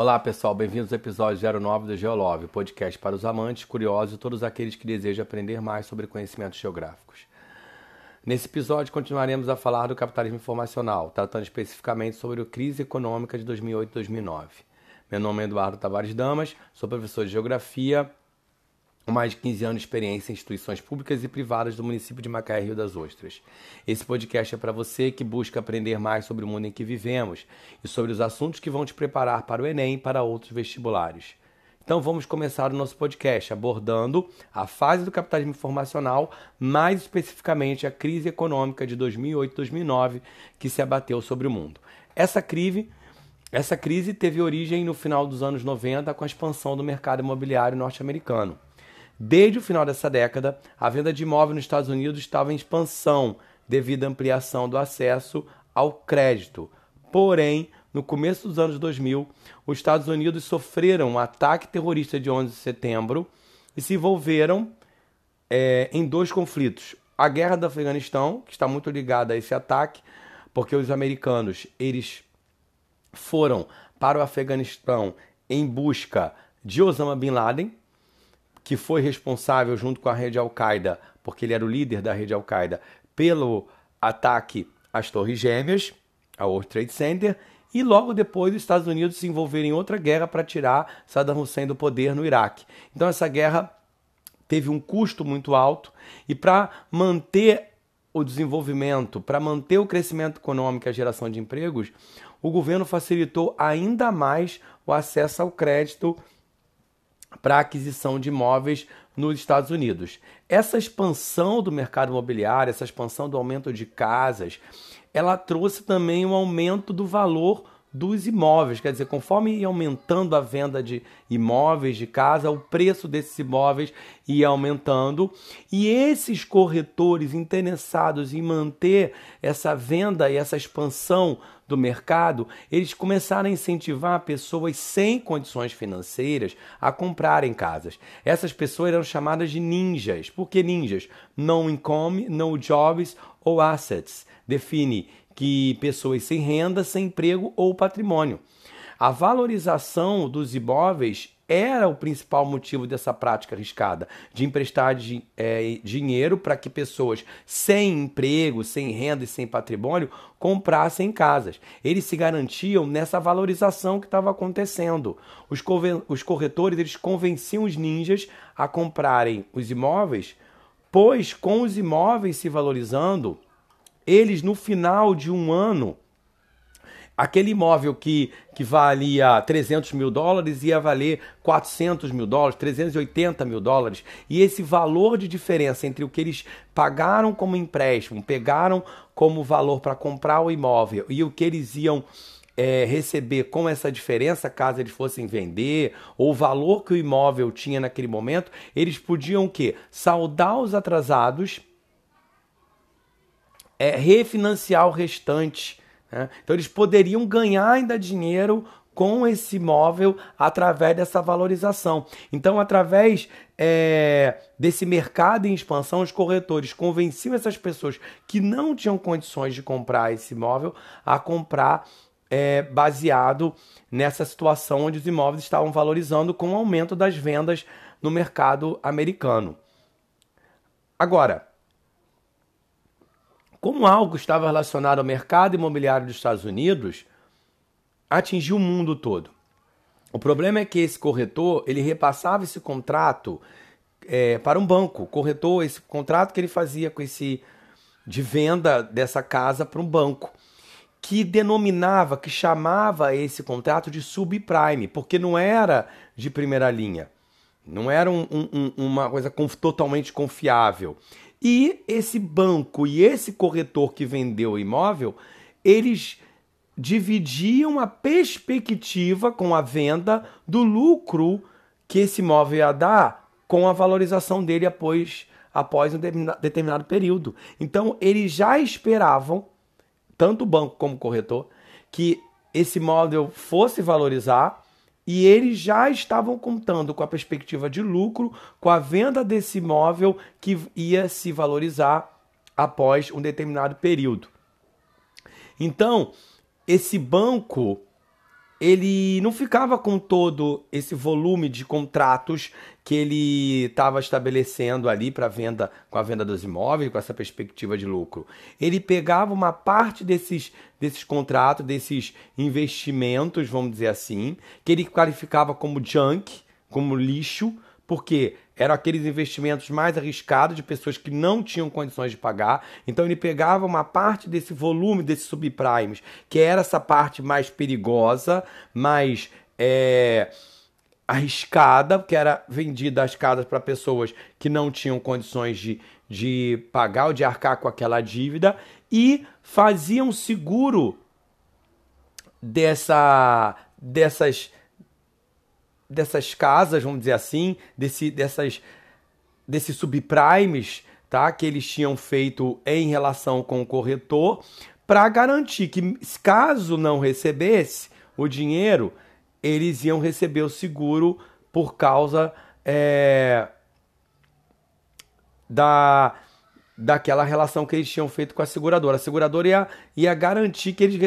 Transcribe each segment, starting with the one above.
Olá pessoal, bem-vindos ao episódio 09 do Geolove, podcast para os amantes, curiosos e todos aqueles que desejam aprender mais sobre conhecimentos geográficos. Nesse episódio continuaremos a falar do capitalismo informacional, tratando especificamente sobre a crise econômica de 2008 e 2009. Meu nome é Eduardo Tavares Damas, sou professor de Geografia, com mais de 15 anos de experiência em instituições públicas e privadas do município de Macaé, Rio das Ostras. Esse podcast é para você que busca aprender mais sobre o mundo em que vivemos e sobre os assuntos que vão te preparar para o Enem e para outros vestibulares. Então vamos começar o nosso podcast abordando a fase do capitalismo informacional, mais especificamente a crise econômica de 2008 e 2009 que se abateu sobre o mundo. Essa crise teve origem no final dos anos 90 com a expansão do mercado imobiliário norte-americano. Desde o final dessa década, a venda de imóvel nos Estados Unidos estava em expansão devido à ampliação do acesso ao crédito. Porém, no começo dos anos 2000, os Estados Unidos sofreram um ataque terrorista de 11 de setembro e se envolveram em dois conflitos. A guerra do Afeganistão, que está muito ligada a esse ataque, porque os americanos eles foram para o Afeganistão em busca de Osama Bin Laden, que foi responsável junto com a rede Al-Qaeda, porque ele era o líder da rede Al-Qaeda, pelo ataque às Torres Gêmeas, ao World Trade Center, e logo depois os Estados Unidos se envolveram em outra guerra para tirar Saddam Hussein do poder no Iraque. Então essa guerra teve um custo muito alto e para manter o desenvolvimento, para manter o crescimento econômico e a geração de empregos, o governo facilitou ainda mais o acesso ao crédito para a aquisição de imóveis nos Estados Unidos. Essa expansão do mercado imobiliário, essa expansão do aumento de casas, ela trouxe também um aumento do valor dos imóveis, quer dizer, conforme ia aumentando a venda de imóveis de casa, o preço desses imóveis ia aumentando e esses corretores interessados em manter essa venda e essa expansão do mercado, eles começaram a incentivar pessoas sem condições financeiras a comprarem casas. Essas pessoas eram chamadas de ninjas. Por que ninjas? No income, no jobs ou assets. Define que pessoas sem renda, sem emprego ou patrimônio. A valorização dos imóveis era o principal motivo dessa prática arriscada, de emprestar dinheiro para que pessoas sem emprego, sem renda e sem patrimônio comprassem casas. Eles se garantiam nessa valorização que estava acontecendo. Os corretores eles convenciam os ninjas a comprarem os imóveis, pois com os imóveis se valorizando, eles, no final de um ano, aquele imóvel que valia $300 mil ia valer $400 mil, $380 mil. E esse valor de diferença entre o que eles pagaram como empréstimo, pegaram como valor para comprar o imóvel e o que eles iam receber com essa diferença, caso eles fossem vender, ou o valor que o imóvel tinha naquele momento, eles podiam o quê? Saldar os atrasados, refinanciar o restante, né? Então eles poderiam ganhar ainda dinheiro com esse imóvel através dessa valorização. Então, através desse mercado em expansão, os corretores convenciam essas pessoas que não tinham condições de comprar esse imóvel a comprar baseado nessa situação onde os imóveis estavam valorizando com o aumento das vendas no mercado americano. Agora, como algo estava relacionado ao mercado imobiliário dos Estados Unidos, atingiu o mundo todo. O problema é que esse corretor, ele repassava esse contrato para um banco. O corretor, esse contrato que ele fazia com esse de venda dessa casa para um banco, que denominava, que chamava esse contrato de subprime, porque não era de primeira linha. Não era uma coisa totalmente confiável. E esse banco e esse corretor que vendeu o imóvel, eles dividiam a perspectiva com a venda do lucro que esse imóvel ia dar com a valorização dele após um determinado período. Então, eles já esperavam, tanto o banco como o corretor, que esse imóvel fosse valorizar e eles já estavam contando com a perspectiva de lucro, com a venda desse imóvel que ia se valorizar após um determinado período. Então, esse banco ele não ficava com todo esse volume de contratos que ele estava estabelecendo ali para venda, com a venda dos imóveis, com essa perspectiva de lucro. Ele pegava uma parte desses contratos, desses investimentos, vamos dizer assim, que ele qualificava como junk, como lixo, porque eram aqueles investimentos mais arriscados de pessoas que não tinham condições de pagar. Então ele pegava uma parte desse volume, desses subprimes, que era essa parte mais perigosa, mais arriscada, que era vendida às casas para pessoas que não tinham condições de pagar ou de arcar com aquela dívida, e fazia um seguro dessas casas, vamos dizer assim, desses subprimes, tá, que eles tinham feito em relação com o corretor, para garantir que, caso não recebesse o dinheiro, eles iam receber o seguro por causa daquela relação que eles tinham feito com a seguradora. A seguradora ia garantir que eles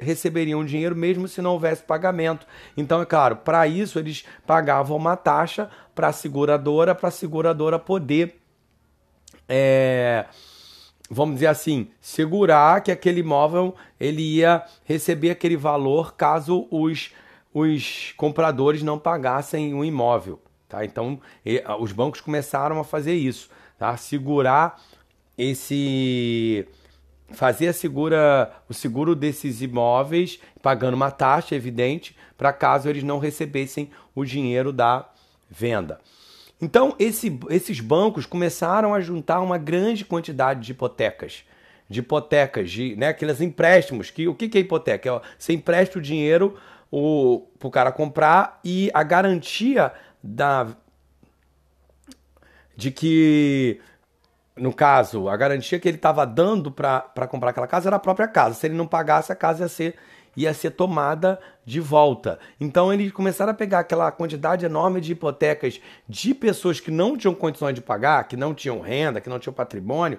receberiam dinheiro mesmo se não houvesse pagamento. Então, é claro, para isso eles pagavam uma taxa para a seguradora poder, vamos dizer assim, segurar que aquele imóvel ele ia receber aquele valor caso os compradores não pagassem o imóvel. Tá? Então, os bancos começaram a fazer isso, tá? Segurar o seguro desses imóveis, pagando uma taxa, evidente, para caso eles não recebessem o dinheiro da venda. Então, esses bancos começaram a juntar uma grande quantidade de hipotecas. Né, aqueles empréstimos. O que é hipoteca? Você empresta o dinheiro para o cara comprar, e a garantia de que, no caso, a garantia que ele estava dando para comprar aquela casa era a própria casa. Se ele não pagasse, a casa ia ser tomada de volta. Então eles começaram a pegar aquela quantidade enorme de hipotecas de pessoas que não tinham condições de pagar, que não tinham renda, que não tinham patrimônio,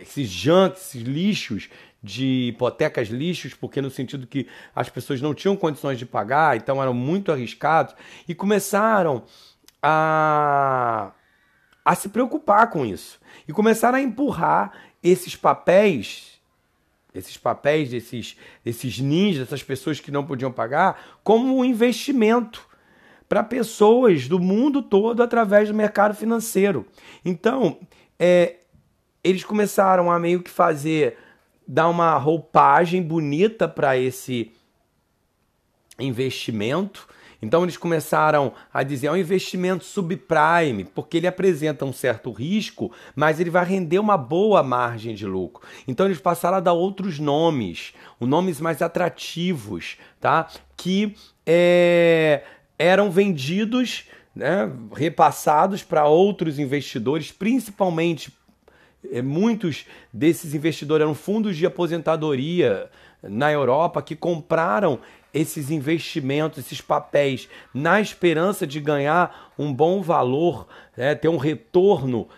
esses junk, esses lixos de hipotecas lixos, porque no sentido que as pessoas não tinham condições de pagar, então eram muito arriscados, e começaram a se preocupar com isso. E começaram a empurrar esses papéis desses ninjas, dessas pessoas que não podiam pagar, como um investimento para pessoas do mundo todo através do mercado financeiro. Então, eles começaram a meio que dar uma roupagem bonita para esse investimento. Então eles começaram a dizer, é um investimento subprime, porque ele apresenta um certo risco, mas ele vai render uma boa margem de lucro. Então eles passaram a dar outros nomes, nomes mais atrativos, tá? Que eram vendidos, né, repassados para outros investidores, principalmente muitos desses investidores eram fundos de aposentadoria na Europa que compraram esses investimentos, esses papéis, na esperança de ganhar um bom valor, né, ter um retorno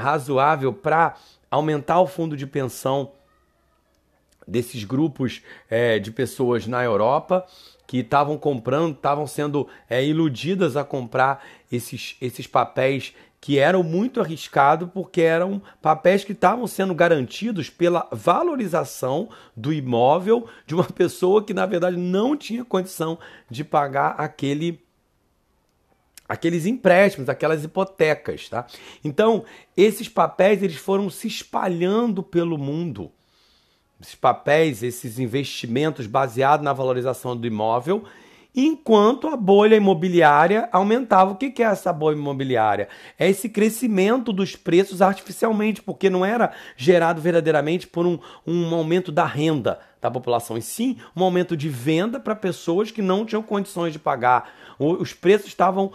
razoável para aumentar o fundo de pensão desses grupos de pessoas na Europa que estavam comprando, estavam sendo iludidas a comprar esses papéis que eram muito arriscados, porque eram papéis que estavam sendo garantidos pela valorização do imóvel de uma pessoa que, na verdade, não tinha condição de pagar aqueles empréstimos, aquelas hipotecas. Tá? Então, esses papéis eles foram se espalhando pelo mundo. Esses papéis, esses investimentos baseados na valorização do imóvel, enquanto a bolha imobiliária aumentava. O que é essa bolha imobiliária? É esse crescimento dos preços artificialmente, porque não era gerado verdadeiramente por um aumento da renda da população, e sim um aumento de venda para pessoas que não tinham condições de pagar. Os preços estavam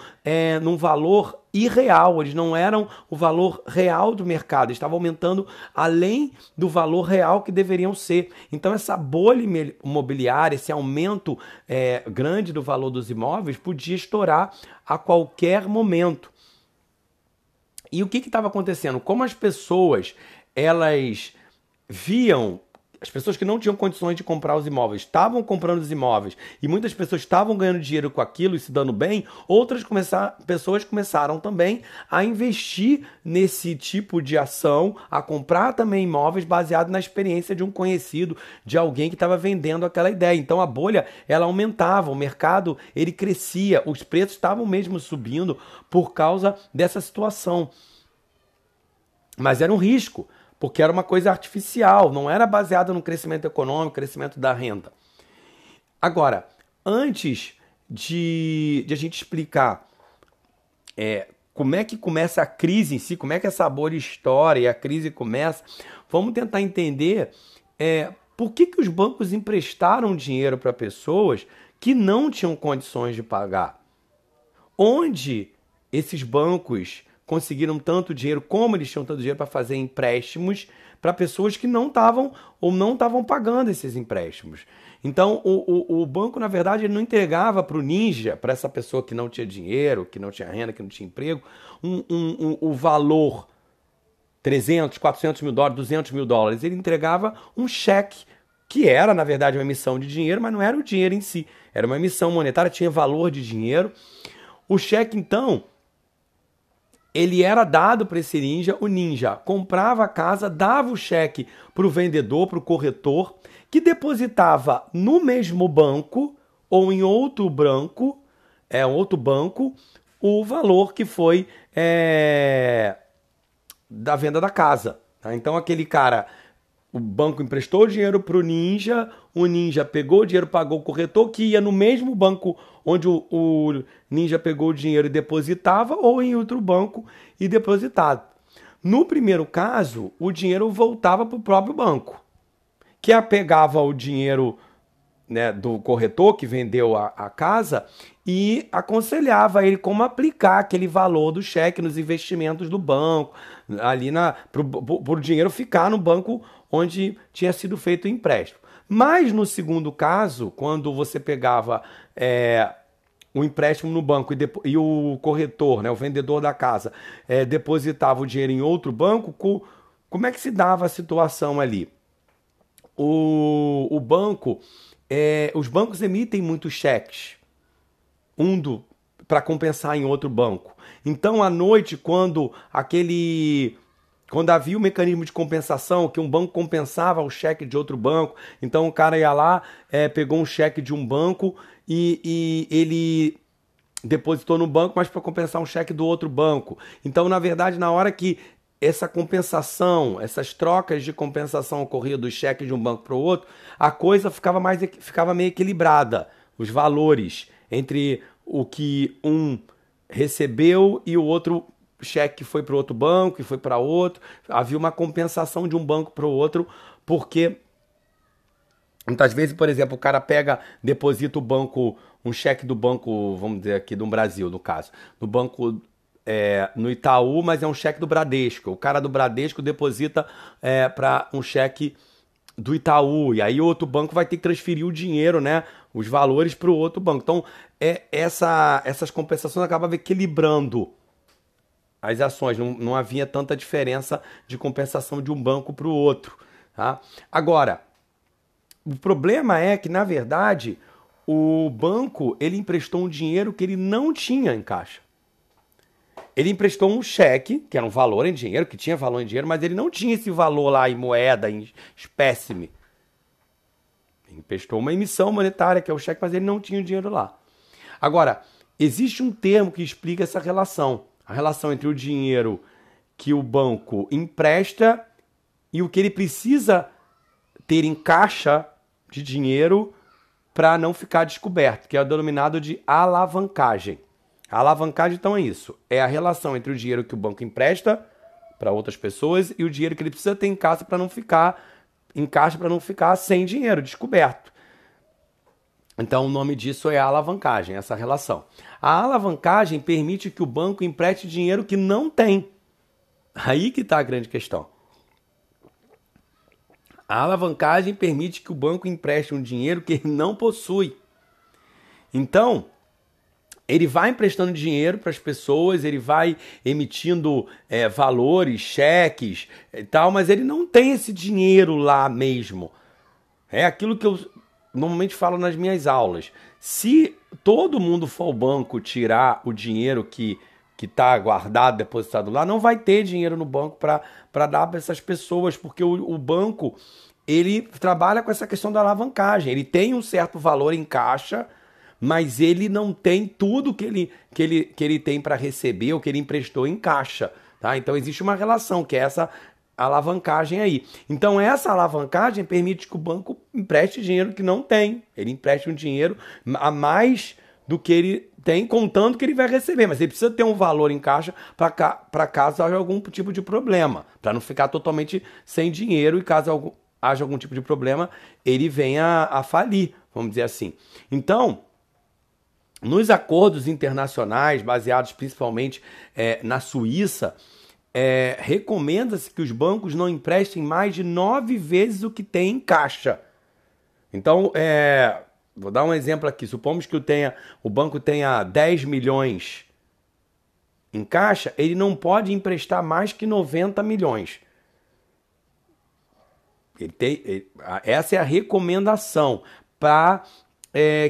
num valor irreal, eles não eram o valor real do mercado, eles estavam aumentando além do valor real que deveriam ser. Então essa bolha imobiliária, esse aumento grande do valor dos imóveis podia estourar a qualquer momento. E o que estava acontecendo? Como as pessoas, elas viam As pessoas que não tinham condições de comprar os imóveis estavam comprando os imóveis e muitas pessoas estavam ganhando dinheiro com aquilo e se dando bem, outras pessoas começaram também a investir nesse tipo de ação, a comprar também imóveis baseado na experiência de um conhecido, de alguém que estava vendendo aquela ideia. Então a bolha ela aumentava, o mercado ele crescia, os preços estavam mesmo subindo por causa dessa situação. Mas era um risco, porque era uma coisa artificial, não era baseada no crescimento econômico, crescimento da renda. Agora, antes de a gente explicar como é que começa a crise em si, como é que essa bolha estoura e a crise começa, vamos tentar entender por que os bancos emprestaram dinheiro para pessoas que não tinham condições de pagar. Onde esses bancos conseguiram tanto dinheiro, como eles tinham tanto dinheiro para fazer empréstimos para pessoas que não estavam ou não estavam pagando esses empréstimos. Então, o banco, na verdade, ele não entregava para o ninja, para essa pessoa que não tinha dinheiro, que não tinha renda, que não tinha emprego, o valor 300, 400 mil dólares, 200 mil dólares. Ele entregava um cheque, que era, na verdade, uma emissão de dinheiro, mas não era o dinheiro em si. Era uma emissão monetária, tinha valor de dinheiro. O cheque, então, ele era dado para esse ninja, o ninja comprava a casa, dava o cheque para o vendedor, para o corretor, que depositava no mesmo banco ou em outro banco, o valor que foi da venda da casa. Tá? Então aquele cara, o banco emprestou dinheiro para o ninja pegou o dinheiro, pagou o corretor, que ia no mesmo banco onde o ninja pegou o dinheiro e depositava, ou em outro banco e depositado. No primeiro caso, o dinheiro voltava para o próprio banco, que pegava o dinheiro, né, do corretor que vendeu a casa e aconselhava ele como aplicar aquele valor do cheque nos investimentos do banco, ali para o dinheiro ficar no banco onde tinha sido feito o empréstimo. Mas no segundo caso, quando você pegava um empréstimo no banco e o corretor, né, o vendedor da casa, depositava o dinheiro em outro banco, como é que se dava a situação ali? Os bancos emitem muitos cheques, para compensar em outro banco. Então, à noite, quando havia o mecanismo de compensação, que um banco compensava o cheque de outro banco, então o cara ia lá, pegou um cheque de um banco e ele depositou no banco, mas para compensar um cheque do outro banco. Então, na verdade, na hora que essa compensação, essas trocas de compensação ocorriam do cheque de um banco para o outro, a coisa ficava meio equilibrada, os valores entre o que um recebeu e o outro cheque foi para outro banco e foi para outro, havia uma compensação de um banco para o outro, porque muitas vezes, por exemplo, o cara deposita o banco, um cheque do banco, vamos dizer aqui, do Brasil, no caso, do banco no Itaú, mas é um cheque do Bradesco, o cara do Bradesco deposita para um cheque do Itaú, e aí o outro banco vai ter que transferir o dinheiro, né, os valores para o outro banco, então essas compensações acabam equilibrando as ações, não havia tanta diferença de compensação de um banco para o outro. Tá? Agora, o problema é que, na verdade, o banco ele emprestou um dinheiro que ele não tinha em caixa. Ele emprestou um cheque, que era um valor em dinheiro, que tinha valor em dinheiro, mas ele não tinha esse valor lá em moeda, em espécime. Ele emprestou uma emissão monetária, que é o cheque, mas ele não tinha o dinheiro lá. Agora, existe um termo que explica essa relação. A relação entre o dinheiro que o banco empresta e o que ele precisa ter em caixa de dinheiro para não ficar descoberto, que é o denominado de alavancagem. A alavancagem, então, é isso. É a relação entre o dinheiro que o banco empresta para outras pessoas e o dinheiro que ele precisa ter em caixa para não ficar sem dinheiro, descoberto. Então, o nome disso é a alavancagem, essa relação. A alavancagem permite que o banco empreste dinheiro que não tem. Aí que está a grande questão. A alavancagem permite que o banco empreste um dinheiro que ele não possui. Então, ele vai emprestando dinheiro para as pessoas, ele vai emitindo valores, cheques e tal, mas ele não tem esse dinheiro lá mesmo. É aquilo que eu normalmente falo nas minhas aulas. Se todo mundo for ao banco tirar o dinheiro que está guardado, depositado lá, não vai ter dinheiro no banco para dar para essas pessoas, porque o banco ele trabalha com essa questão da alavancagem. Ele tem um certo valor em caixa, mas ele não tem tudo que ele tem para receber ou que ele emprestou em caixa. Tá? Então existe uma relação, que é essa alavancagem aí. Então essa alavancagem permite que o banco empreste dinheiro que não tem. Ele empresta um dinheiro a mais do que ele tem, contando que ele vai receber, mas ele precisa ter um valor em caixa para caso haja algum tipo de problema, para não ficar totalmente sem dinheiro e caso haja algum tipo de problema, ele venha a falir, vamos dizer assim. Então, nos acordos internacionais, baseados principalmente na Suíça, recomenda-se que os bancos não emprestem mais de 9 vezes o que tem em caixa. Então, vou dar um exemplo aqui. Supomos que o banco tenha 10 milhões em caixa, ele não pode emprestar mais que 90 milhões. Essa é a recomendação para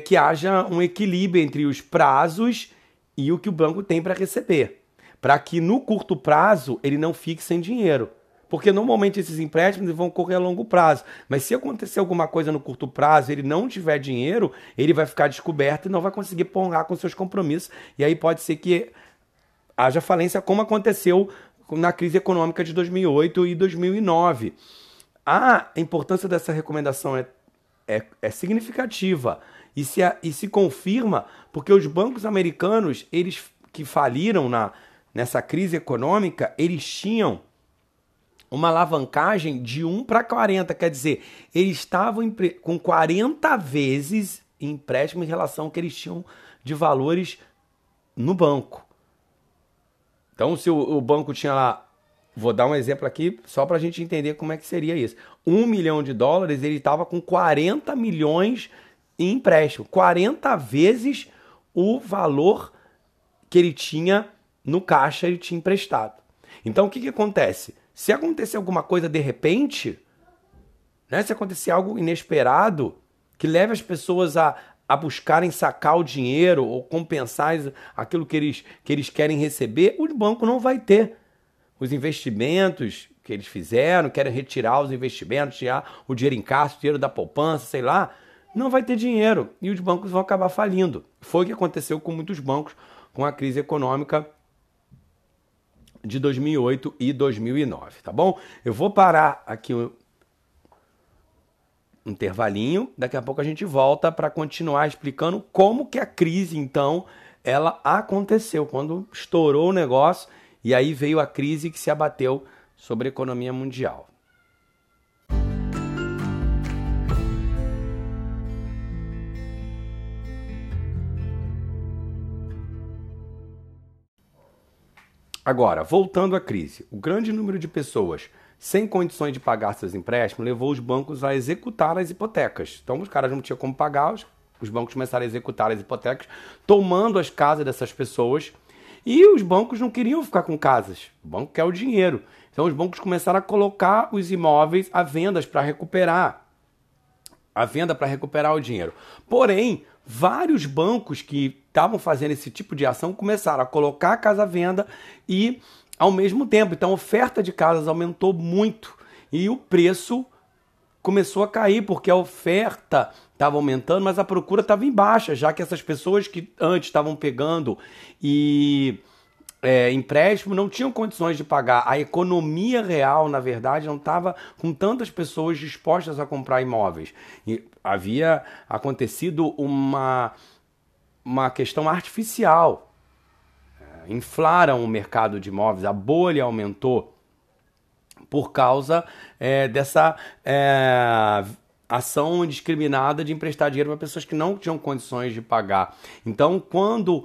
que haja um equilíbrio entre os prazos e o que o banco tem para receber, para que no curto prazo ele não fique sem dinheiro. Porque normalmente esses empréstimos vão correr a longo prazo. Mas se acontecer alguma coisa no curto prazo, ele não tiver dinheiro, ele vai ficar descoberto e não vai conseguir honrar com seus compromissos. E aí pode ser que haja falência, como aconteceu na crise econômica de 2008 e 2009. A importância dessa recomendação é significativa e se confirma porque os bancos americanos, eles que faliram nessa crise econômica, eles tinham uma alavancagem de 1 para 40, quer dizer, eles estavam com 40 vezes empréstimo em relação ao que eles tinham de valores no banco. Então, se o banco tinha lá, vou dar um exemplo aqui só para a gente entender como é que seria isso. 1 milhão de dólares, ele estava com 40 milhões em empréstimo, 40 vezes o valor que ele tinha no caixa, ele tinha emprestado. Então, o que acontece? Se acontecer alguma coisa de repente, né? Se acontecer algo inesperado que leve as pessoas a buscarem sacar o dinheiro ou compensar aquilo que eles querem receber, o banco não vai ter. Os investimentos que eles fizeram, querem retirar os investimentos, tirar o dinheiro em caixa, o dinheiro da poupança, sei lá, não vai ter dinheiro e os bancos vão acabar falindo. Foi o que aconteceu com muitos bancos com a crise econômica de 2008 e 2009, tá bom? Eu vou parar aqui um intervalinho, daqui a pouco a gente volta para continuar explicando como que a crise, então, ela aconteceu, quando estourou o negócio e aí veio a crise que se abateu sobre a economia mundial. Agora, voltando à crise, o grande número de pessoas sem condições de pagar seus empréstimos levou os bancos a executar as hipotecas. Então, os caras não tinham como pagar, os bancos começaram a executar as hipotecas, tomando as casas dessas pessoas. E os bancos não queriam ficar com casas, o banco quer o dinheiro. Então, os bancos começaram a colocar os imóveis à venda para recuperar o dinheiro. Porém, vários bancos que estavam fazendo esse tipo de ação começaram a colocar a casa à venda e, ao mesmo tempo, então a oferta de casas aumentou muito e o preço começou a cair, porque a oferta estava aumentando, mas a procura estava em baixa, já que essas pessoas que antes estavam pegando empréstimo não tinham condições de pagar. A economia real, na verdade, não estava com tantas pessoas dispostas a comprar imóveis. E havia acontecido uma questão artificial. Inflaram o mercado de imóveis, a bolha aumentou por causa dessa ação indiscriminada de emprestar dinheiro para pessoas que não tinham condições de pagar. Então, quando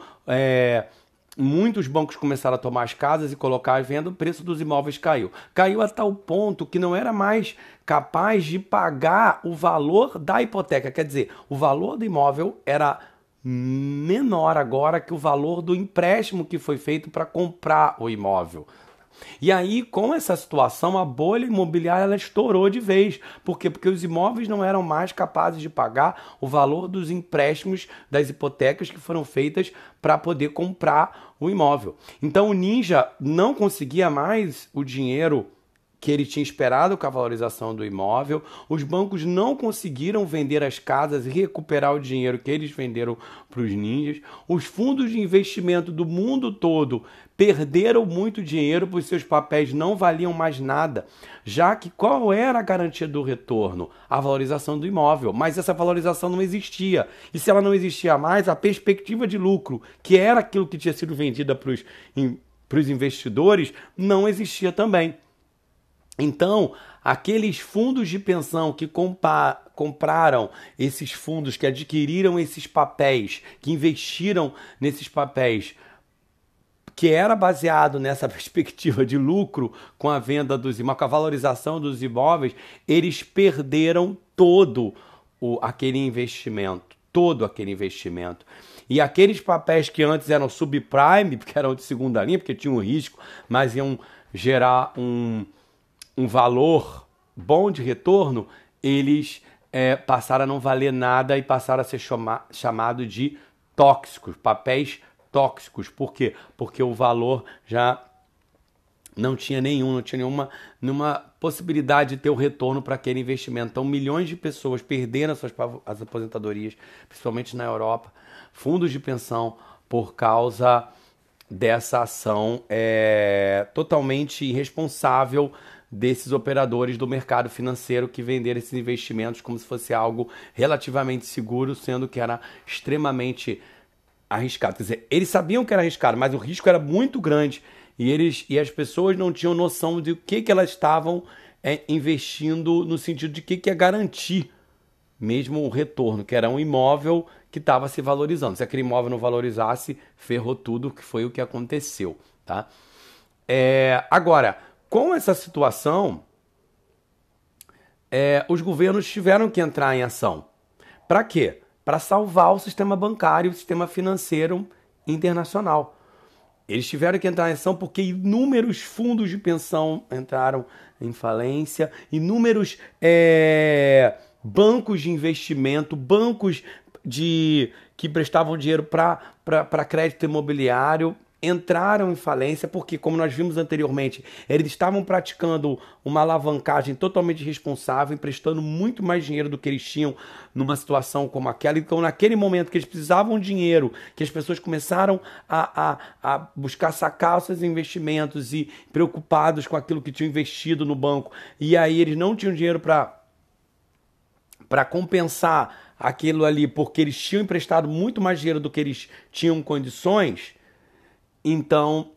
muitos bancos começaram a tomar as casas e colocar à venda, o preço dos imóveis caiu. Caiu a tal ponto que não era mais capaz de pagar o valor da hipoteca. Quer dizer, o valor do imóvel era menor agora que o valor do empréstimo que foi feito para comprar o imóvel. E aí, com essa situação, a bolha imobiliária ela estourou de vez. Por quê? Porque os imóveis não eram mais capazes de pagar o valor dos empréstimos, das hipotecas que foram feitas para poder comprar o imóvel. Então, o ninja não conseguia mais o dinheiro que ele tinha esperado com a valorização do imóvel, os bancos não conseguiram vender as casas e recuperar o dinheiro que eles venderam para os ninjas, os fundos de investimento do mundo todo perderam muito dinheiro, pois seus papéis não valiam mais nada, já que qual era a garantia do retorno? A valorização do imóvel, mas essa valorização não existia, e se ela não existia mais, a perspectiva de lucro, que era aquilo que tinha sido vendida para os investidores, não existia também. Então, aqueles fundos de pensão que compraram esses fundos, que adquiriram esses papéis, que investiram nesses papéis, que era baseado nessa perspectiva de lucro com a venda dos imóveis, com a valorização dos imóveis, eles perderam todo aquele investimento. E aqueles papéis que antes eram subprime, porque eram de segunda linha, porque tinham um risco, mas iam gerar um valor bom de retorno, eles passaram a não valer nada e passaram a ser chamado de tóxicos, papéis tóxicos. Por quê? Porque o valor já não tinha nenhuma possibilidade de ter o retorno para aquele investimento. Então, milhões de pessoas perderam as aposentadorias, principalmente na Europa, fundos de pensão, por causa dessa ação totalmente irresponsável desses operadores do mercado financeiro que venderam esses investimentos como se fosse algo relativamente seguro, sendo que era extremamente arriscado. Quer dizer, eles sabiam que era arriscado, mas o risco era muito grande e as pessoas não tinham noção de o que elas estavam investindo, no sentido de que é garantir mesmo o retorno, que era um imóvel que estava se valorizando. Se aquele imóvel não valorizasse, ferrou tudo, que foi o que aconteceu. Tá? Agora, com essa situação, os governos tiveram que entrar em ação. Para quê? Para salvar o sistema bancário, o sistema financeiro internacional. Eles tiveram que entrar em ação porque inúmeros fundos de pensão entraram em falência, inúmeros bancos de investimento, bancos que prestavam dinheiro para crédito imobiliário, entraram em falência porque, como nós vimos anteriormente, eles estavam praticando uma alavancagem totalmente irresponsável, emprestando muito mais dinheiro do que eles tinham numa situação como aquela. Então, naquele momento que eles precisavam de dinheiro, que as pessoas começaram a buscar sacar os seus investimentos e preocupados com aquilo que tinham investido no banco, e aí eles não tinham dinheiro para compensar aquilo ali, porque eles tinham emprestado muito mais dinheiro do que eles tinham condições. Então,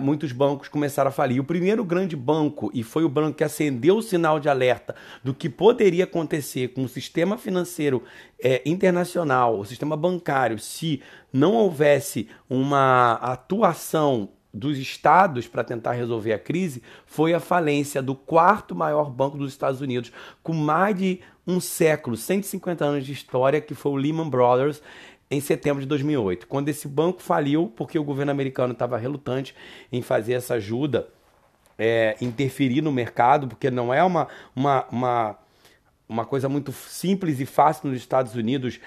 muitos bancos começaram a falir. O primeiro grande banco, e foi o banco que acendeu o sinal de alerta do que poderia acontecer com o sistema financeiro internacional, o sistema bancário, se não houvesse uma atuação dos estados para tentar resolver a crise, foi a falência do quarto maior banco dos Estados Unidos, com mais de um século, 150 anos de história, que foi o Lehman Brothers, em setembro de 2008, quando esse banco faliu porque o governo americano estava relutante em fazer essa ajuda, interferir no mercado, porque não é uma coisa muito simples e fácil nos Estados Unidos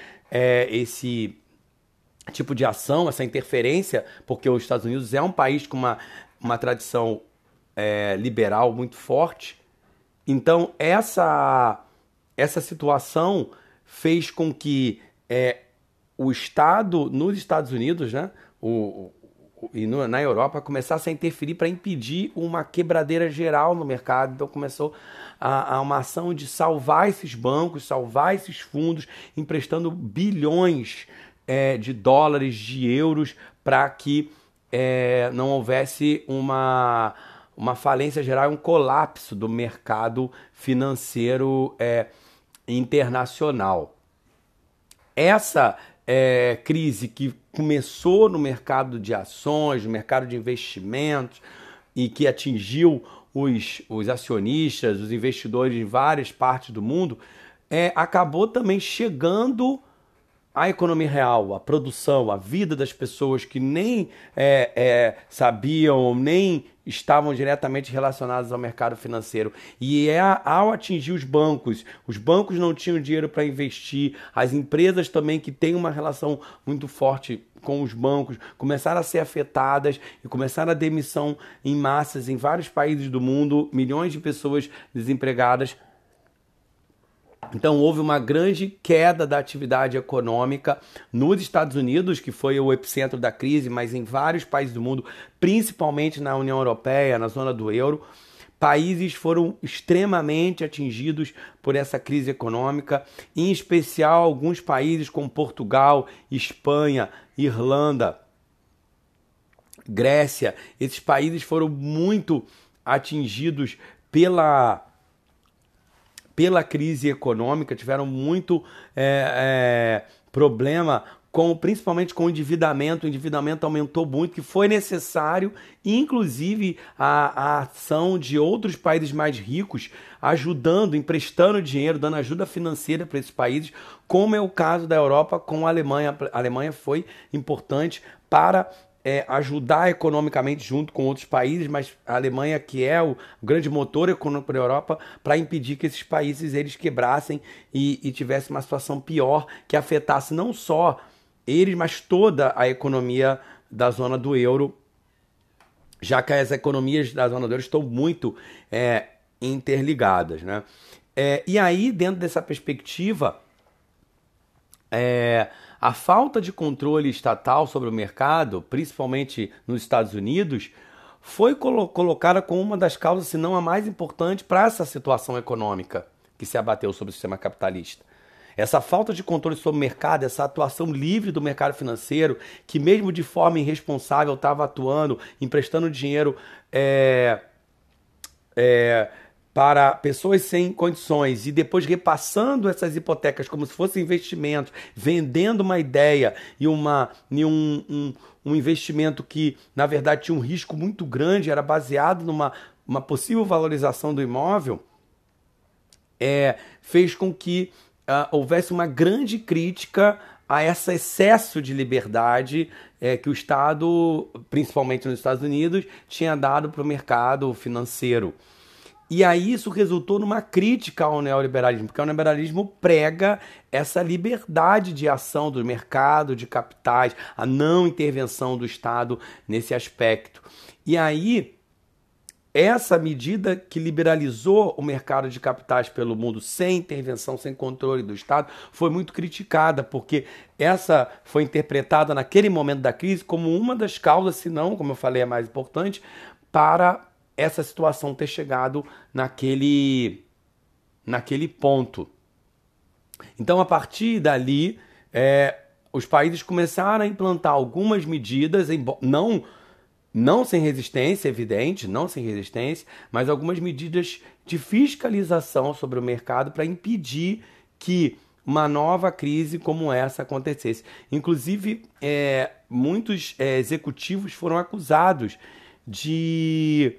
esse tipo de ação, essa interferência, porque os Estados Unidos é um país com uma tradição liberal muito forte. Então, essa situação fez com que o Estado nos Estados Unidos, né, na Europa, começasse a interferir para impedir uma quebradeira geral no mercado. Então começou a uma ação de salvar esses bancos, salvar esses fundos, emprestando bilhões de dólares, de euros, para que não houvesse uma falência geral, um colapso do mercado financeiro internacional. Essa crise que começou no mercado de ações, no mercado de investimentos, e que atingiu os acionistas, os investidores em várias partes do mundo, acabou também chegando a economia real, a produção, a vida das pessoas que nem sabiam, nem estavam diretamente relacionadas ao mercado financeiro. E ao atingir os bancos não tinham dinheiro para investir, as empresas também que têm uma relação muito forte com os bancos começaram a ser afetadas e começaram a demissão em massas em vários países do mundo, milhões de pessoas desempregadas. Então houve uma grande queda da atividade econômica nos Estados Unidos, que foi o epicentro da crise, mas em vários países do mundo, principalmente na União Europeia, na zona do euro, países foram extremamente atingidos por essa crise econômica, em especial alguns países como Portugal, Espanha, Irlanda, Grécia. Esses países foram muito atingidos pela crise econômica, tiveram muito problema, principalmente com o endividamento aumentou muito, que foi necessário, inclusive a ação de outros países mais ricos, ajudando, emprestando dinheiro, dando ajuda financeira para esses países, como é o caso da Europa com a Alemanha. A Alemanha foi importante para ajudar economicamente junto com outros países, mas a Alemanha, que é o grande motor econômico da Europa, para impedir que esses países eles quebrassem e tivessem uma situação pior que afetasse não só eles, mas toda a economia da zona do euro, já que as economias da zona do euro estão muito interligadas, né? E aí, dentro dessa perspectiva, a falta de controle estatal sobre o mercado, principalmente nos Estados Unidos, foi colocada como uma das causas, se não a mais importante, para essa situação econômica que se abateu sobre o sistema capitalista. Essa falta de controle sobre o mercado, essa atuação livre do mercado financeiro, que mesmo de forma irresponsável estava atuando, emprestando dinheiro para pessoas sem condições e depois repassando essas hipotecas como se fossem investimentos, vendendo uma ideia e um investimento que, na verdade, tinha um risco muito grande, era baseado numa possível valorização do imóvel, fez com que houvesse uma grande crítica a esse excesso de liberdade que o Estado, principalmente nos Estados Unidos, tinha dado para o mercado financeiro. E aí isso resultou numa crítica ao neoliberalismo, porque o neoliberalismo prega essa liberdade de ação do mercado, de capitais, a não intervenção do Estado nesse aspecto. E aí essa medida que liberalizou o mercado de capitais pelo mundo sem intervenção, sem controle do Estado, foi muito criticada, porque essa foi interpretada naquele momento da crise como uma das causas, se não, como eu falei, a mais importante, para essa situação ter chegado naquele ponto. Então, a partir dali, os países começaram a implantar algumas medidas, não sem resistência, evidente, não sem resistência, mas algumas medidas de fiscalização sobre o mercado para impedir que uma nova crise como essa acontecesse. Inclusive, muitos executivos foram acusados de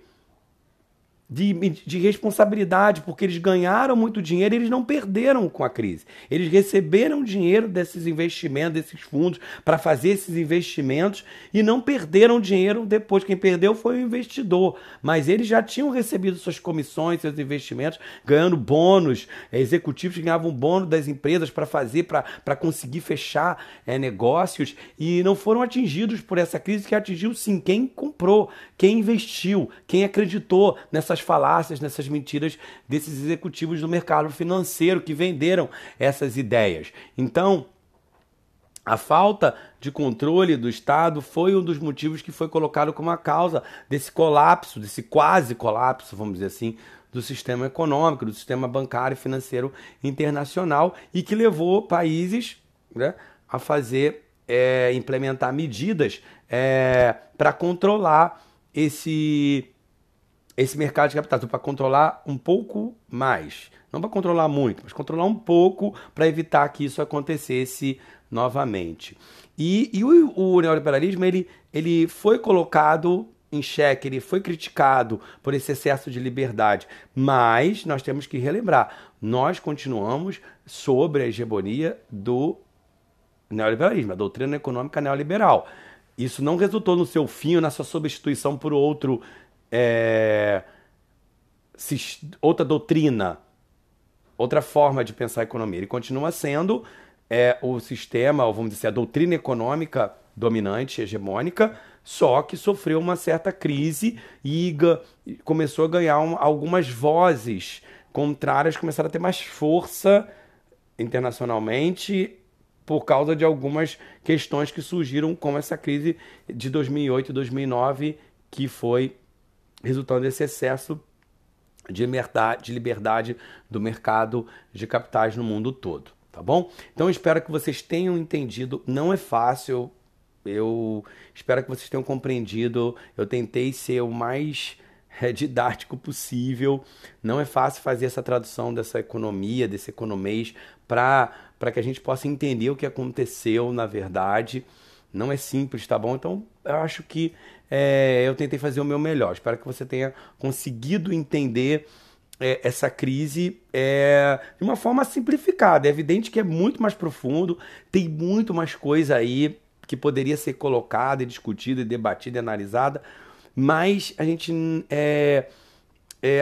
responsabilidade, porque eles ganharam muito dinheiro e eles não perderam com a crise. Eles receberam dinheiro desses investimentos, desses fundos, para fazer esses investimentos e não perderam dinheiro depois. Quem perdeu foi o investidor, mas eles já tinham recebido suas comissões, seus investimentos, ganhando bônus. Executivos ganhavam bônus das empresas para fazer, para conseguir fechar negócios, e não foram atingidos por essa crise que atingiu sim quem comprou, quem investiu, quem acreditou nessas falácias, nessas mentiras desses executivos do mercado financeiro que venderam essas ideias. Então, a falta de controle do Estado foi um dos motivos que foi colocado como a causa desse colapso, desse quase colapso, vamos dizer assim, do sistema econômico, do sistema bancário e financeiro internacional, e que levou países, né, a fazer, implementar medidas para controlar esse mercado de capitais, para controlar um pouco mais, não para controlar muito, mas controlar um pouco para evitar que isso acontecesse novamente. E o neoliberalismo ele foi colocado em xeque, ele foi criticado por esse excesso de liberdade, mas nós temos que relembrar, nós continuamos sobre a hegemonia do neoliberalismo, a doutrina econômica neoliberal. Isso não resultou no seu fim ou na sua substituição por outro, outra doutrina, outra forma de pensar a economia. Ele continua sendo o sistema, ou vamos dizer, a doutrina econômica dominante, hegemônica, só que sofreu uma certa crise e começou a ganhar algumas vozes contrárias, começaram a ter mais força internacionalmente por causa de algumas questões que surgiram com essa crise de 2008 e 2009, que foi resultando desse excesso de liberdade do mercado de capitais no mundo todo, tá bom? Então espero que vocês tenham entendido, não é fácil, eu espero que vocês tenham compreendido, eu tentei ser o mais didático possível, não é fácil fazer essa tradução dessa economia, desse economês, para que a gente possa entender o que aconteceu na verdade. Não é simples, tá bom? Então, eu acho que eu tentei fazer o meu melhor. Espero que você tenha conseguido entender essa crise de uma forma simplificada. É evidente que é muito mais profundo, tem muito mais coisa aí que poderia ser colocada, discutida, debatida, analisada, mas a gente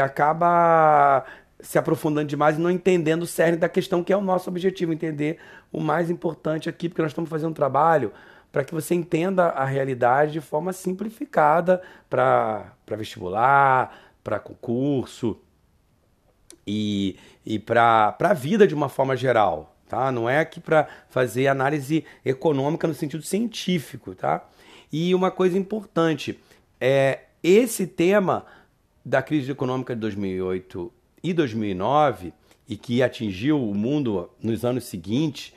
acaba se aprofundando demais e não entendendo o cerne da questão, que é o nosso objetivo, entender o mais importante aqui, porque nós estamos fazendo um trabalho para que você entenda a realidade de forma simplificada para vestibular, para concurso e para a vida de uma forma geral, tá? Não é aqui para fazer análise econômica no sentido científico, tá? E uma coisa importante, esse tema da crise econômica de 2008 e 2009, e que atingiu o mundo nos anos seguintes,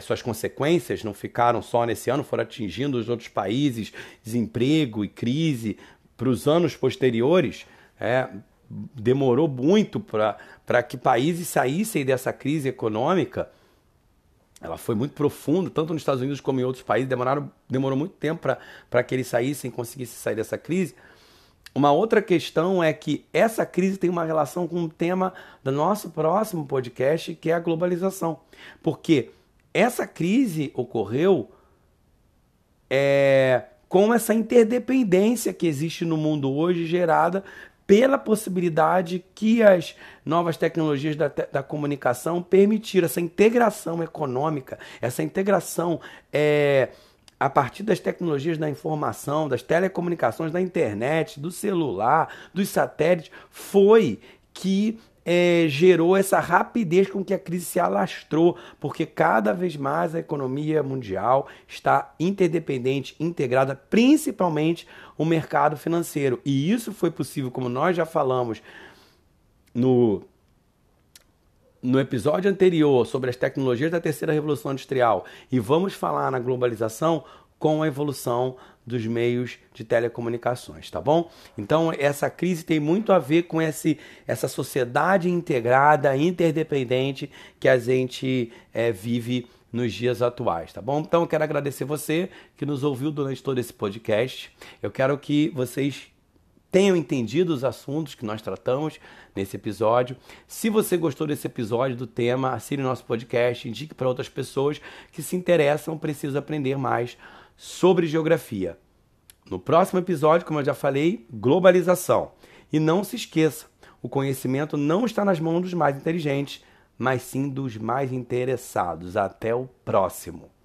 suas consequências não ficaram só nesse ano, foram atingindo os outros países, desemprego e crise para os anos posteriores. Demorou muito para que países saíssem dessa crise econômica. Ela foi muito profunda, tanto nos Estados Unidos como em outros países, demorou muito tempo para que eles saíssem, conseguissem sair dessa crise. Uma outra questão é que essa crise tem uma relação com o tema do nosso próximo podcast, que é a globalização. Porque essa crise ocorreu com essa interdependência que existe no mundo hoje, gerada pela possibilidade que as novas tecnologias da comunicação permitiram essa integração econômica, essa integração a partir das tecnologias da informação, das telecomunicações, da internet, do celular, dos satélites, foi que gerou essa rapidez com que a crise se alastrou, porque cada vez mais a economia mundial está interdependente, integrada, principalmente o mercado financeiro. E isso foi possível, como nós já falamos no episódio anterior sobre as tecnologias da terceira revolução industrial, e vamos falar na globalização, com a evolução dos meios de telecomunicações, tá bom? Então essa crise tem muito a ver com essa sociedade integrada, interdependente, que a gente vive nos dias atuais, tá bom? Então eu quero agradecer você que nos ouviu durante todo esse podcast. Eu quero que vocês tenham entendido os assuntos que nós tratamos nesse episódio. Se você gostou desse episódio, do tema, assine nosso podcast, indique para outras pessoas que se interessam, precisam aprender mais sobre geografia. No próximo episódio, como eu já falei, globalização. E não se esqueça, o conhecimento não está nas mãos dos mais inteligentes, mas sim dos mais interessados. Até o próximo.